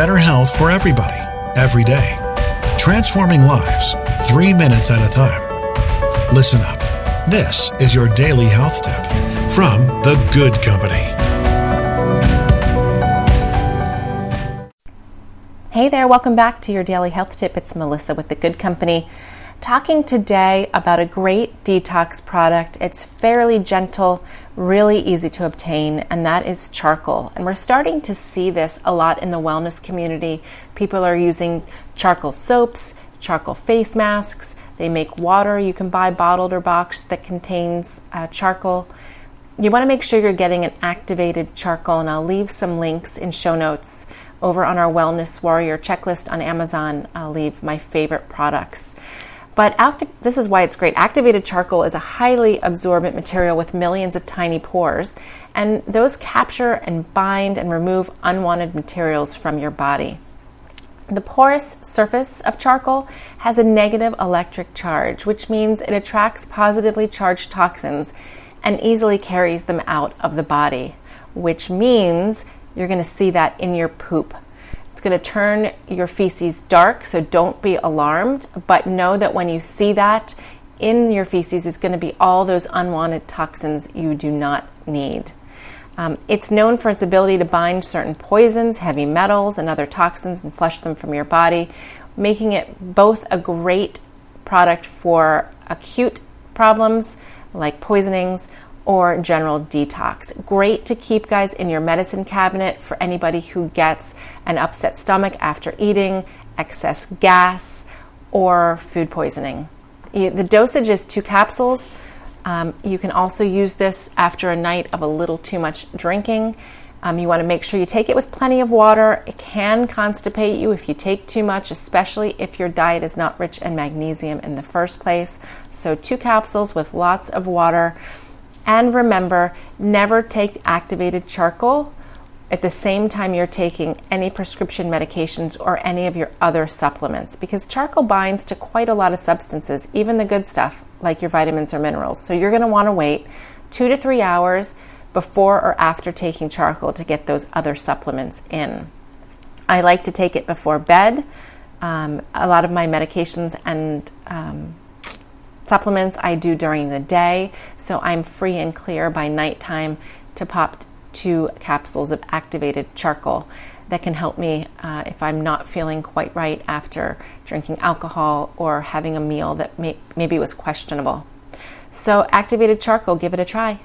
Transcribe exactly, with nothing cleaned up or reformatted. better health for everybody, every day. Transforming lives, three minutes at a time. Listen up. This is your daily health tip from The Good Company. Hey there, welcome back to your daily health tip. It's Melissa with The Good Company. Talking today about a great detox product. It's fairly gentle, really easy to obtain, and that is charcoal. And we're starting to see this a lot in the wellness community. People are using charcoal soaps, charcoal face masks. They make water. You can buy bottled or boxed that contains uh, charcoal. You want to make sure you're getting an activated charcoal, and I'll leave some links in show notes over on our Wellness Warrior checklist on Amazon. I'll leave my favorite products. But acti- this is why it's great. Activated charcoal is a highly absorbent material with millions of tiny pores, and those capture and bind and remove unwanted materials from your body. The porous surface of charcoal has a negative electric charge, which means it attracts positively charged toxins and easily carries them out of the body, which means you're going to see that in your poop. It's going to turn your feces dark, so don't be alarmed, but know that when you see that in your feces is going to be all those unwanted toxins you do not need. Um, it's known for its ability to bind certain poisons, heavy metals, and other toxins and flush them from your body, making it both a great product for acute problems like poisonings or general detox. Great to keep, guys, in your medicine cabinet for anybody who gets an upset stomach after eating, excess gas, or food poisoning. You, the dosage is two capsules. Um, you can also use this after a night of a little too much drinking. Um, you want to make sure you take it with plenty of water. It can constipate you if you take too much, especially if your diet is not rich in magnesium in the first place. So two capsules with lots of water. And remember, never take activated charcoal at the same time you're taking any prescription medications or any of your other supplements, because charcoal binds to quite a lot of substances, even the good stuff like your vitamins or minerals. So you're going to want to wait two to three hours before or after taking charcoal to get those other supplements in. I like to take it before bed. Um, a lot of my medications and um, supplements I do during the day, so I'm free and clear by nighttime to pop two capsules of activated charcoal that can help me uh, if I'm not feeling quite right after drinking alcohol or having a meal that may- maybe was questionable. So activated charcoal, give it a try.